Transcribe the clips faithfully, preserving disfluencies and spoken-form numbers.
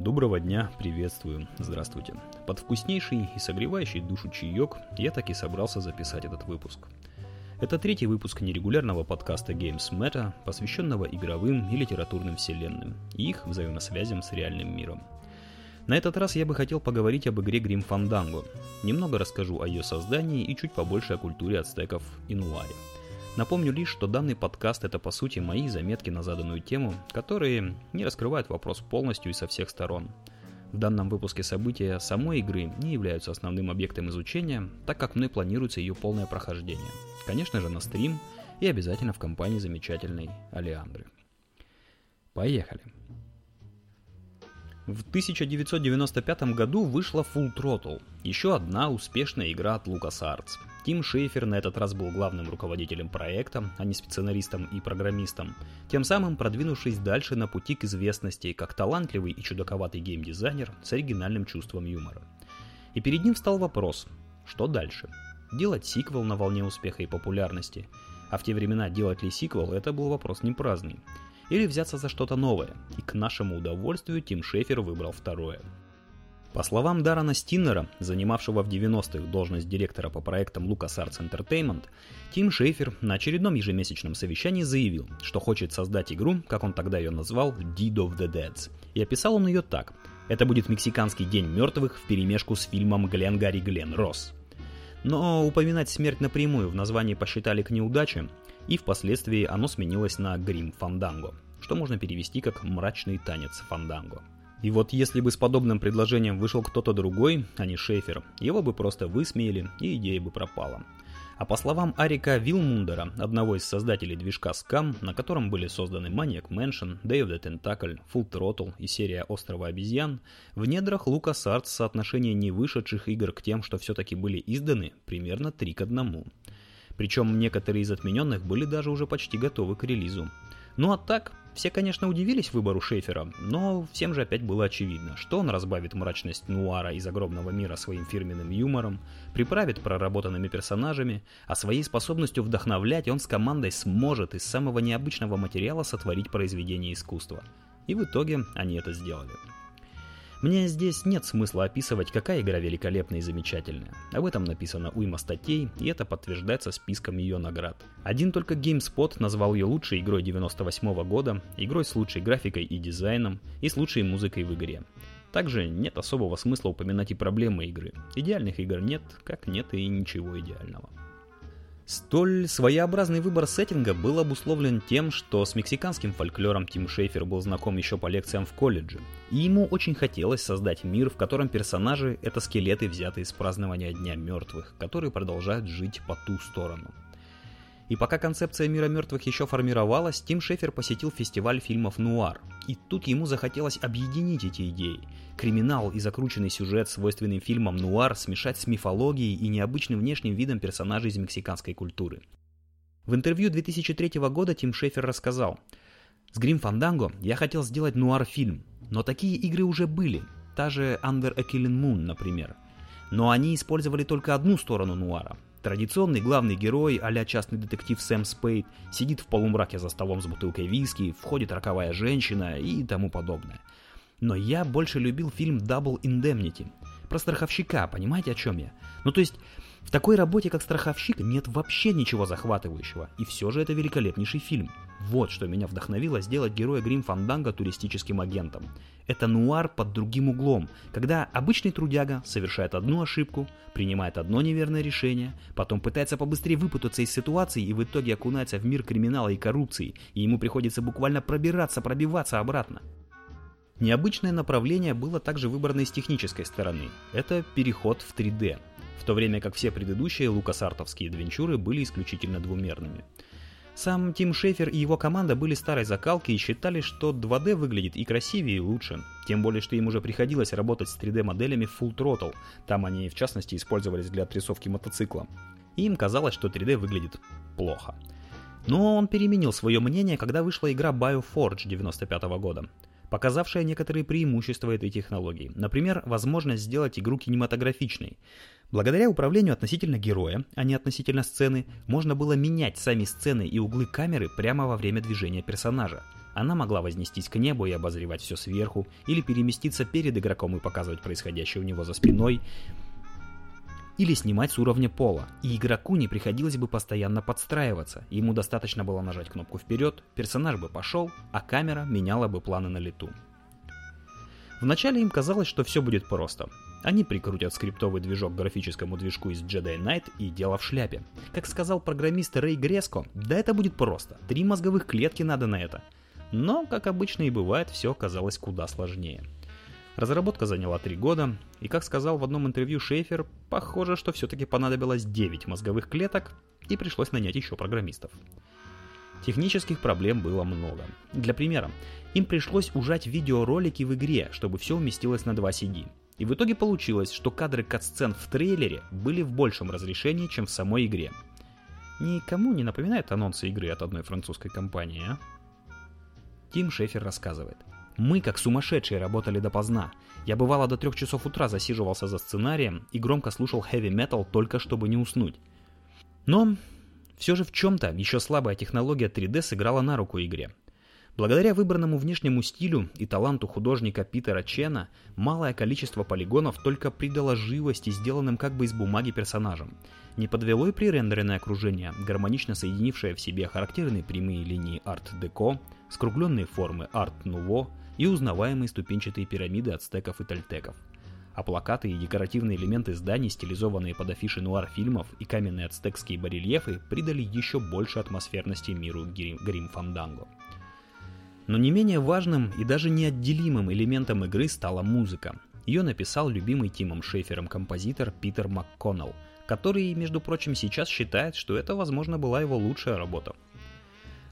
Доброго дня, приветствую, здравствуйте. Под вкуснейший и согревающий душу чаек я так и собрался записать этот выпуск. Это третий выпуск нерегулярного подкаста Games Matter, посвященного игровым и литературным вселенным и их взаимосвязям с реальным миром. На этот раз я бы хотел поговорить об игре Grim Fandango. Немного расскажу о ее создании и чуть побольше о культуре ацтеков и нуаре. Напомню лишь, что данный подкаст — это по сути мои заметки на заданную тему, которые не раскрывают вопрос полностью и со всех сторон. В данном выпуске события самой игры не являются основным объектом изучения, так как мной планируется ее полное прохождение. Конечно же, на стрим и обязательно в компании замечательной Алиандры. Поехали! В тысяча девятьсот девяносто пятом году вышла Full Throttle, еще одна успешная игра от LucasArts. Тим Шефер на этот раз был главным руководителем проекта, а не сценаристом и программистом, тем самым продвинувшись дальше на пути к известности как талантливый и чудаковатый геймдизайнер с оригинальным чувством юмора. И перед ним встал вопрос, что дальше? Делать сиквел на волне успеха и популярности? А в те времена делать ли сиквел — это был вопрос не праздный. Или взяться за что-то новое, и к нашему удовольствию Тим Шефер выбрал второе. По словам Даррена Стиннера, занимавшего в девяностых должность директора по проектам LucasArts Entertainment, Тим Шефер на очередном ежемесячном совещании заявил, что хочет создать игру, как он тогда ее назвал, Dead of the Dead, и описал он ее так: это будет мексиканский день мертвых вперемешку с фильмом «Гленгарри Глен Росс». Но упоминать смерть напрямую в названии посчитали к неудаче, и впоследствии оно сменилось на Grim Fandango, что можно перевести как «мрачный танец Фанданго». И вот если бы с подобным предложением вышел кто-то другой, а не Шефер, его бы просто высмеяли, и идея бы пропала. А по словам Арика Вилмундера, одного из создателей движка Scam, на котором были созданы Maniac Mansion, Day of the Tentacle, Full Throttle и серия Острова Обезьян, в недрах LucasArts соотношение невышедших игр к тем, что все-таки были изданы, примерно три к одному. Причем некоторые из отмененных были даже уже почти готовы к релизу. Ну а так, все, конечно, удивились выбору Шефера, но всем же опять было очевидно, что он разбавит мрачность нуара из огромного мира своим фирменным юмором, приправит проработанными персонажами, а своей способностью вдохновлять он с командой сможет из самого необычного материала сотворить произведение искусства. И в итоге они это сделали. Мне здесь нет смысла описывать, какая игра великолепная и замечательная. Об этом написано уйма статей, и это подтверждается списком ее наград. Один только GameSpot назвал ее лучшей игрой девяносто восьмого года, игрой с лучшей графикой и дизайном, и с лучшей музыкой в игре. Также нет особого смысла упоминать и проблемы игры. Идеальных игр нет, как нет и ничего идеального. Столь своеобразный выбор сеттинга был обусловлен тем, что с мексиканским фольклором Тим Шефер был знаком еще по лекциям в колледже, и ему очень хотелось создать мир, в котором персонажи — это скелеты, взятые из празднования Дня мертвых, которые продолжают жить по ту сторону. И пока концепция мира мертвых еще формировалась, Тим Шефер посетил фестиваль фильмов «Нуар», и тут ему захотелось объединить эти идеи. Криминал и закрученный сюжет, свойственный фильмам «Нуар», смешать с мифологией и необычным внешним видом персонажей из мексиканской культуры. В интервью две тысячи третьего года Тим Шефер рассказал: «С Grim Fandango я хотел сделать нуар-фильм, но такие игры уже были, та же Under a Killing Moon, например. Но они использовали только одну сторону нуара. Традиционный главный герой, а-ля частный детектив Сэм Спейд, сидит в полумраке за столом с бутылкой виски, входит роковая женщина и тому подобное. Но я больше любил фильм Double Indemnity. Про страховщика, понимаете, о чем я? Ну то есть, в такой работе, как страховщик, нет вообще ничего захватывающего, и все же это великолепнейший фильм. Вот что меня вдохновило сделать героя Grim Fandango туристическим агентом. Это нуар под другим углом, когда обычный трудяга совершает одну ошибку, принимает одно неверное решение, потом пытается побыстрее выпутаться из ситуации и в итоге окунается в мир криминала и коррупции, и ему приходится буквально пробираться, пробиваться обратно». Необычное направление было также выбрано и с технической стороны. Это переход в три дэ, в то время как все предыдущие лукасартовские адвенчуры были исключительно двумерными. Сам Тим Шефер и его команда были старой закалки и считали, что два дэ выглядит и красивее, и лучше. Тем более, что им уже приходилось работать с три дэ моделями в Full Throttle, там они, в частности, использовались для отрисовки мотоцикла. И им казалось, что три дэ выглядит плохо. Но он переменил свое мнение, когда вышла игра Bioforge девяносто пятого года, показавшая некоторые преимущества этой технологии, например, возможность сделать игру кинематографичной. Благодаря управлению относительно героя, а не относительно сцены, можно было менять сами сцены и углы камеры прямо во время движения персонажа. Она могла вознестись к небу и обозревать все сверху, или переместиться перед игроком и показывать происходящее у него за спиной, или снимать с уровня пола, и игроку не приходилось бы постоянно подстраиваться, ему достаточно было нажать кнопку вперед, персонаж бы пошел, а камера меняла бы планы на лету. Вначале им казалось, что все будет просто. Они прикрутят скриптовый движок к графическому движку из Jedi Knight и дело в шляпе. Как сказал программист Рэй Греско, да это будет просто, три мозговых клетки надо на это. Но, как обычно и бывает, все оказалось куда сложнее. Разработка заняла три года, и, как сказал в одном интервью Шефер, похоже, что все-таки понадобилось девять мозговых клеток, и пришлось нанять еще программистов. Технических проблем было много. Для примера, им пришлось ужать видеоролики в игре, чтобы все уместилось на два си ди. И в итоге получилось, что кадры катсцен в трейлере были в большем разрешении, чем в самой игре. Никому не напоминает анонсы игры от одной французской компании, а? Тим Шефер рассказывает. Мы, как сумасшедшие, работали допоздна. Я бывало до трех часов утра засиживался за сценарием и громко слушал хэви-метал только чтобы не уснуть. Но все же в чем-то еще слабая технология три дэ сыграла на руку игре. Благодаря выбранному внешнему стилю и таланту художника Питера Чена, малое количество полигонов только придало живости сделанным как бы из бумаги персонажам. Не подвело и пререндеренное окружение, гармонично соединившее в себе характерные прямые линии арт-деко, скругленные формы арт-нуво, и узнаваемые ступенчатые пирамиды ацтеков и тольтеков. А плакаты и декоративные элементы зданий, стилизованные под афиши нуар-фильмов и каменные ацтекские барельефы, придали еще больше атмосферности миру Grim Fandango. Но не менее важным и даже неотделимым элементом игры стала музыка. Ее написал любимый Тимом Шефером композитор Питер МакКоннел, который, между прочим, сейчас считает, что это, возможно, была его лучшая работа.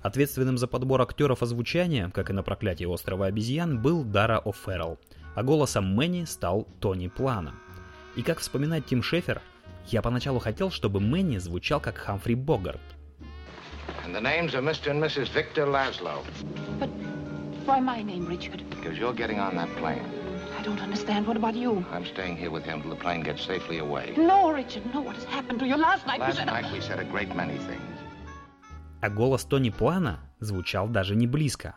Ответственным за подбор актеров озвучания, как и на проклятии острова обезьян, был Дара О'Феррелл, а голосом Мэнни стал Тони Плано. И как вспоминает Тим Шефер, я поначалу хотел, чтобы Мэнни звучал как Хамфри Богорд. I don't understand. What about you? I'm staying here with him till the plane gets safely away. No, Richard, no. What has happened to you last night? Last night we said a great many things. А голос Тони Плана звучал даже не близко.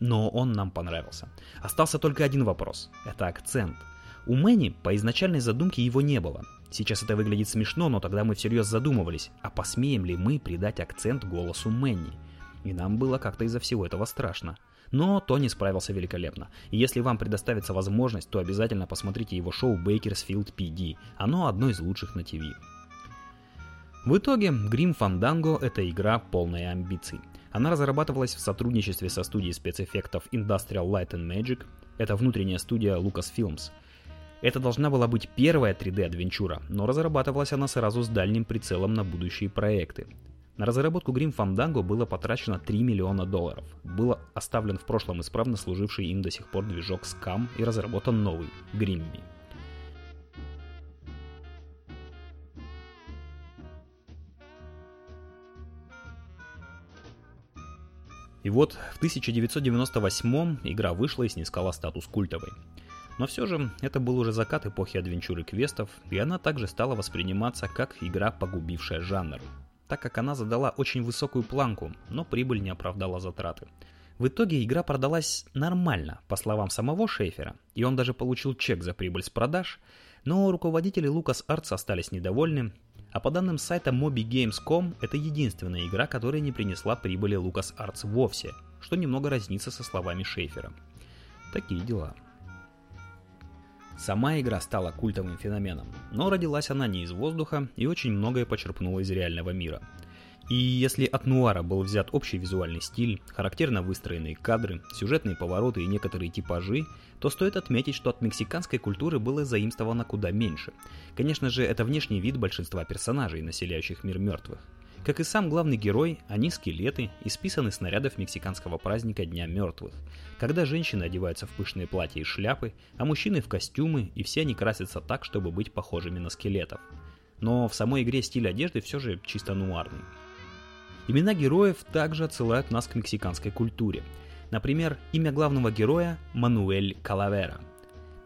Но он нам понравился. Остался только один вопрос. Это акцент. У Мэнни по изначальной задумке его не было. Сейчас это выглядит смешно, но тогда мы всерьез задумывались, а посмеем ли мы придать акцент голосу Мэнни? И нам было как-то из-за всего этого страшно. Но Тони справился великолепно. И если вам предоставится возможность, то обязательно посмотрите его шоу Bakersfield пи ди. Оно одно из лучших на ТВ. В итоге, Grim Fandango — это игра, полная амбиций. Она разрабатывалась в сотрудничестве со студией спецэффектов Industrial Light and Magic. Это внутренняя студия Lucasfilms. Это должна была быть первая три дэ-адвенчура, но разрабатывалась она сразу с дальним прицелом на будущие проекты. На разработку Grim Fandango было потрачено три миллиона долларов. Был оставлен в прошлом исправно служивший им до сих пор движок Scam и разработан новый — Grimbi. И вот в тысяча девятьсот девяносто восьмом игра вышла и снискала статус культовой. Но все же, это был уже закат эпохи адвенчур и квестов, и она также стала восприниматься как игра, погубившая жанр, так как она задала очень высокую планку, но прибыль не оправдала затраты. В итоге игра продалась нормально, по словам самого Шефера, и он даже получил чек за прибыль с продаж, но руководители LucasArts остались недовольны, а по данным сайта MobyGames точка ком, это единственная игра, которая не принесла прибыли LucasArts вовсе, что немного разнится со словами Шефера. Такие дела. Сама игра стала культовым феноменом, но родилась она не из воздуха и очень многое почерпнула из реального мира. И если от нуара был взят общий визуальный стиль, характерно выстроенные кадры, сюжетные повороты и некоторые типажи, то стоит отметить, что от мексиканской культуры было заимствовано куда меньше. Конечно же, это внешний вид большинства персонажей, населяющих мир мертвых. Как и сам главный герой, они скелеты, исписаны снарядов мексиканского праздника Дня мертвых, когда женщины одеваются в пышные платья и шляпы, а мужчины в костюмы, и все они красятся так, чтобы быть похожими на скелетов. Но в самой игре стиль одежды все же чисто нуарный. Имена героев также отсылают нас к мексиканской культуре. Например, имя главного героя — Мануэль Калавера.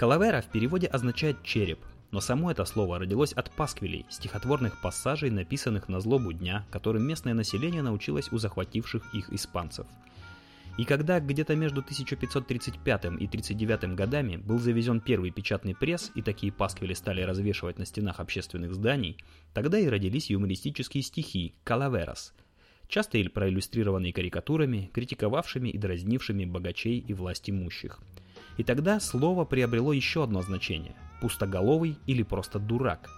Калавера в переводе означает «череп», но само это слово родилось от пасквилей, стихотворных пассажей, написанных на злобу дня, которым местное население научилось у захвативших их испанцев. И когда где-то между тысяча пятьсот тридцать пятым и тысяча девятьсот тридцать девятым годами был завезен первый печатный пресс, и такие пасквили стали развешивать на стенах общественных зданий, тогда и родились юмористические стихи «калаверас», часто или проиллюстрированные карикатурами, критиковавшими и дразнившими богачей и власть имущих. И тогда слово приобрело еще одно значение – пустоголовый или просто дурак.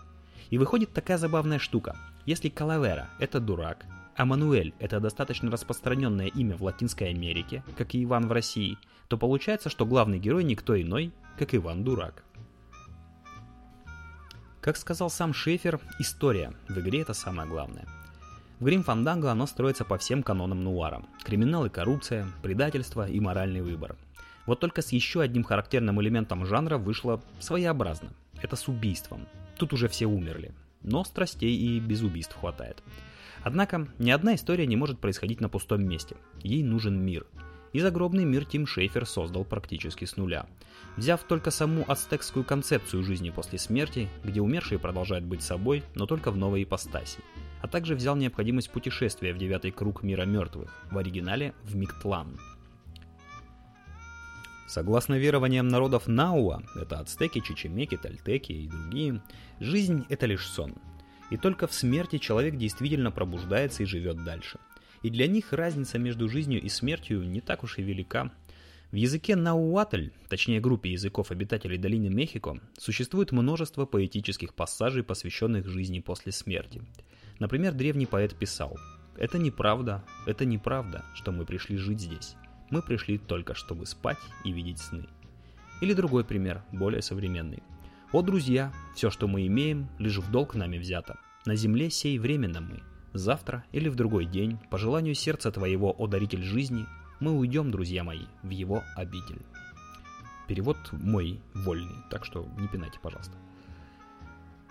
И выходит такая забавная штука. Если «калавера» – это дурак, а «Мануэль» – это достаточно распространенное имя в Латинской Америке, как и Иван в России, то получается, что главный герой никто иной, как Иван Дурак. Как сказал сам Шефер, история в игре – это самое главное. В Grim Fandango оно строится по всем канонам нуара – криминал и коррупция, предательство и моральный выбор. Вот только с еще одним характерным элементом жанра вышло своеобразно – это с убийством. Тут уже все умерли, но страстей и без убийств хватает. Однако, ни одна история не может происходить на пустом месте. Ей нужен мир. И загробный мир Тим Шефер создал практически с нуля. Взяв только саму ацтекскую концепцию жизни после смерти, где умершие продолжают быть собой, но только в новой ипостаси. А также взял необходимость путешествия в девятый круг мира мертвых, в оригинале в Миктлан. Согласно верованиям народов Науа, это ацтеки, чечемеки, тольтеки и другие, жизнь — это лишь сон. И только в смерти человек действительно пробуждается и живет дальше. И для них разница между жизнью и смертью не так уж и велика. В языке науатль, точнее группе языков обитателей долины Мехико, существует множество поэтических пассажей, посвященных жизни после смерти. Например, древний поэт писал: «Это неправда, это неправда, что мы пришли жить здесь. Мы пришли только, чтобы спать и видеть сны». Или другой пример, более современный. «О, друзья, все, что мы имеем, лишь в долг нами взято. На земле сей временно мы. Завтра или в другой день, по желанию сердца твоего, о даритель жизни, мы уйдем, друзья мои, в его обитель». Перевод мой вольный, так что не пинайте, пожалуйста.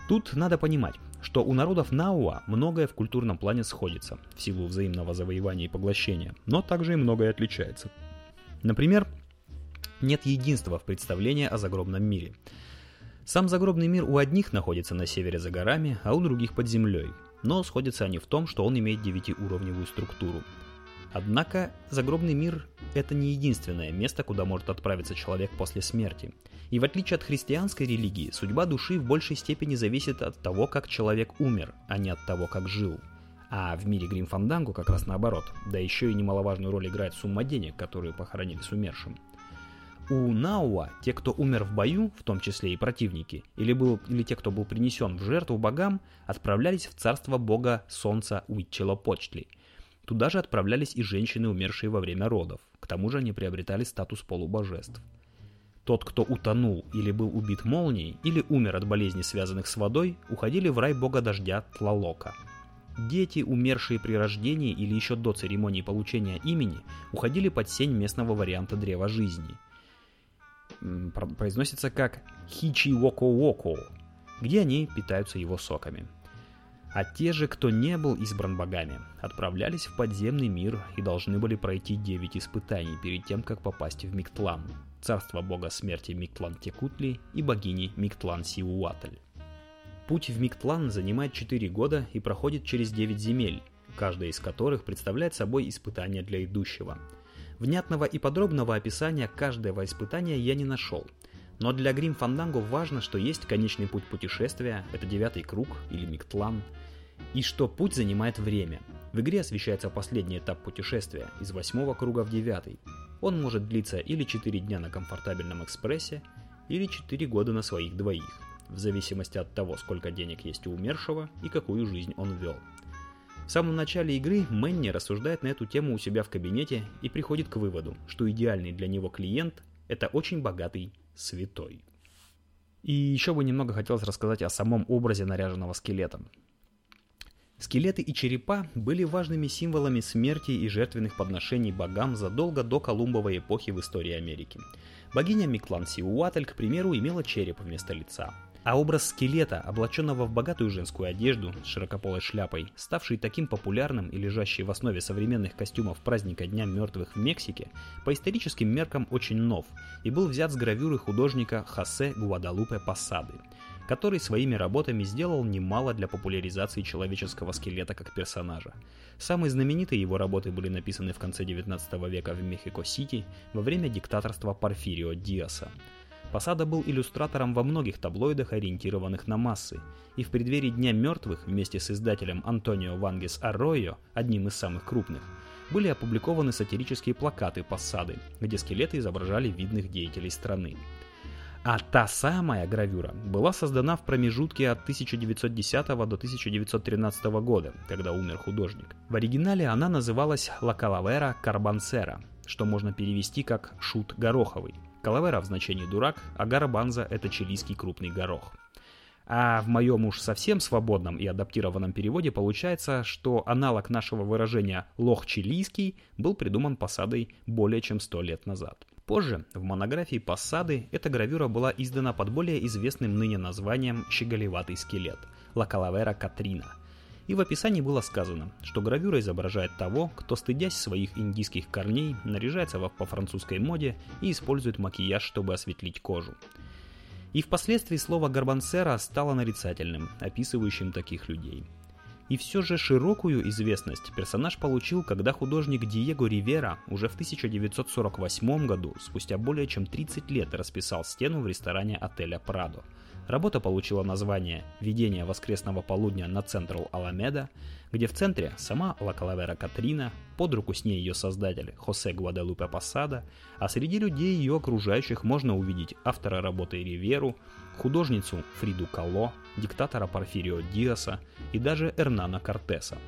Тут надо понимать, что у народов Науа многое в культурном плане сходится, в силу взаимного завоевания и поглощения, но также и многое отличается. Например, нет единства в представлении о загробном мире. Сам загробный мир у одних находится на севере за горами, а у других под землей, но сходятся они в том, что он имеет девятиуровневую структуру. Однако загробный мир – это не единственное место, куда может отправиться человек после смерти. И в отличие от христианской религии, судьба души в большей степени зависит от того, как человек умер, а не от того, как жил. А в мире Grim Fandango как раз наоборот, да еще и немаловажную роль играет сумма денег, которую похоронили с умершим. У Науа те, кто умер в бою, в том числе и противники, или, был, или те, кто был принесен в жертву богам, отправлялись в царство бога солнца Уичилопочтли. Туда же отправлялись и женщины, умершие во время родов. К тому же они приобретали статус полубожеств. Тот, кто утонул или был убит молнией, или умер от болезней, связанных с водой, уходили в рай бога дождя Тлалока. Дети, умершие при рождении или еще до церемонии получения имени, уходили под сень местного варианта древа жизни. Произносится как «хичиуокоуоко», где они питаются его соками. А те же, кто не был избран богами, отправлялись в подземный мир и должны были пройти девять испытаний перед тем, как попасть в Миктлан, царство бога смерти Миктлан-Текутли и богини Миктлан-Сиуатль. Путь в Миктлан занимает четыре года и проходит через девять земель, каждая из которых представляет собой испытание для идущего. Внятного и подробного описания каждого испытания я не нашел, но для Grim Fandango важно, что есть конечный путь путешествия, это девятый круг или Миктлан, и что путь занимает время. В игре освещается последний этап путешествия, из восьмого круга в девятый. Он может длиться или четыре дня на комфортабельном экспрессе, или четыре года на своих двоих, в зависимости от того, сколько денег есть у умершего и какую жизнь он вел. В самом начале игры Мэнни рассуждает на эту тему у себя в кабинете и приходит к выводу, что идеальный для него клиент – это очень богатый святой. И еще бы немного хотелось рассказать о самом образе наряженного скелетом. Скелеты и черепа были важными символами смерти и жертвенных подношений богам задолго до Колумбовой эпохи в истории Америки. Богиня Миктлан-Сиуатль, к примеру, имела череп вместо лица. а образ скелета, облаченного в богатую женскую одежду с широкополой шляпой, ставший таким популярным и лежащий в основе современных костюмов праздника Дня мертвых в Мексике, по историческим меркам очень нов и был взят с гравюры художника Хосе Гуадалупе Посады, который своими работами сделал немало для популяризации человеческого скелета как персонажа. Самые знаменитые его работы были написаны в конце девятнадцатого века в Мехико-Сити во время диктаторства Порфирио Диаса. Посада был иллюстратором во многих таблоидах, ориентированных на массы, и в преддверии Дня мертвых вместе с издателем Антонио Вангес Арройо, одним из самых крупных, были опубликованы сатирические плакаты Посады, где скелеты изображали видных деятелей страны. А та самая гравюра была создана в промежутке от тысяча девятьсот десятого до тысяча девятьсот тринадцатого года, когда умер художник. В оригинале она называлась «Ла калавера Карбансера», что можно перевести как «шут гороховый». Калавера в значении «дурак», а «гарбанза» — это чилийский крупный горох. А в моем уж совсем свободном и адаптированном переводе получается, что аналог нашего выражения «лох чилийский» был придуман Посадой более чем сто лет назад. Позже, в монографии Посады, эта гравюра была издана под более известным ныне названием «Щеголеватый скелет» — «Ла калавера Катрина». И в описании было сказано, что гравюра изображает того, кто, стыдясь своих индийских корней, наряжается по французской моде и использует макияж, чтобы осветлить кожу. И впоследствии слово «гарбансера» стало нарицательным, описывающим таких людей. И все же широкую известность персонаж получил, когда художник Диего Ривера уже в тысяча девятьсот сорок восьмом году, спустя более чем тридцать лет, расписал стену в ресторане отеля «Прадо». Работа получила название «Видение воскресного полудня на Централ Аламеда», где в центре сама Ла Калавера Катрина, под руку с ней ее создатель Хосе Гуадалупе Посада, а среди людей ее окружающих можно увидеть автора работы Риверу, художницу Фриду Кало, диктатора Порфирио Диаса и даже Эрнана Кортеса.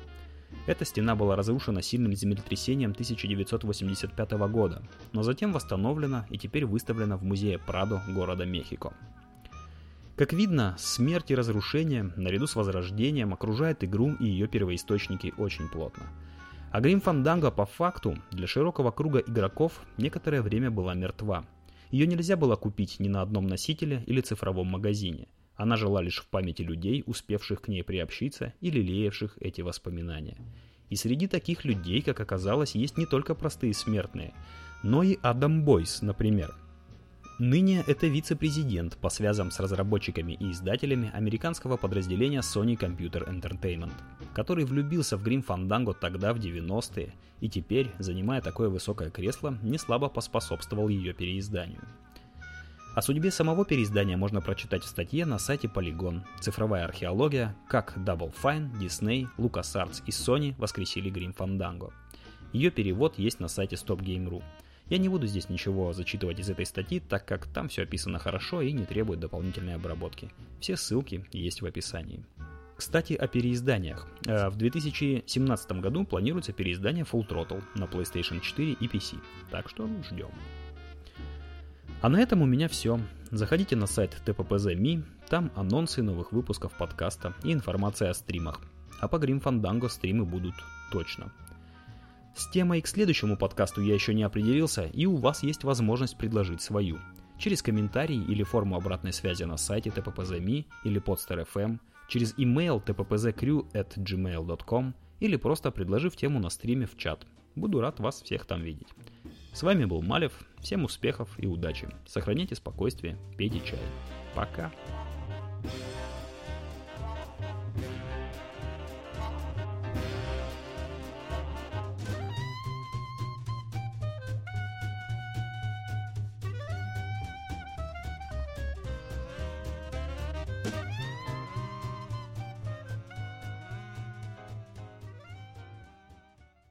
Эта стена была разрушена сильным землетрясением тысяча девятьсот восемьдесят пятого года, но затем восстановлена и теперь выставлена в музее Прадо города Мехико. Как видно, смерть и разрушение, наряду с возрождением, окружает игру и ее первоисточники очень плотно. А Grim Fandango по факту для широкого круга игроков некоторое время была мертва. Ее нельзя было купить ни на одном носителе или цифровом магазине. Она жила лишь в памяти людей, успевших к ней приобщиться и лелеявших эти воспоминания. И среди таких людей, как оказалось, есть не только простые смертные, но и Адам Бойс, например. Ныне это вице-президент по связям с разработчиками и издателями американского подразделения Sony Computer Entertainment, который влюбился в Grim Fandango тогда, в девяностые, и теперь, занимая такое высокое кресло, неслабо поспособствовал ее переизданию. О судьбе самого переиздания можно прочитать в статье на сайте Polygon «Цифровая археология. Как Double Fine, Disney, LucasArts и Sony воскресили Grim Fandango». Ее перевод есть на сайте stop game точка ru. Я не буду здесь ничего зачитывать из этой статьи, так как там все описано хорошо и не требует дополнительной обработки. Все ссылки есть в описании. Кстати, о переизданиях. В две тысячи семнадцатом году планируется переиздание Full Throttle на PlayStation четыре и пи си, так что ждем. А на этом у меня все. Заходите на сайт ти пи пи зет точка ми, там анонсы новых выпусков подкаста и информация о стримах. А по Grim Fandango стримы будут точно. С темой к следующему подкасту я еще не определился, и у вас есть возможность предложить свою. Через комментарий или форму обратной связи на сайте ти пи пи зет точка ми или podster точка эф эм, через email ти пи пи зет крю эт джимейл точка ком или просто предложив тему на стриме в чат. Буду рад вас всех там видеть. С вами был Малев, всем успехов и удачи. Сохраняйте спокойствие, пейте чай. Пока.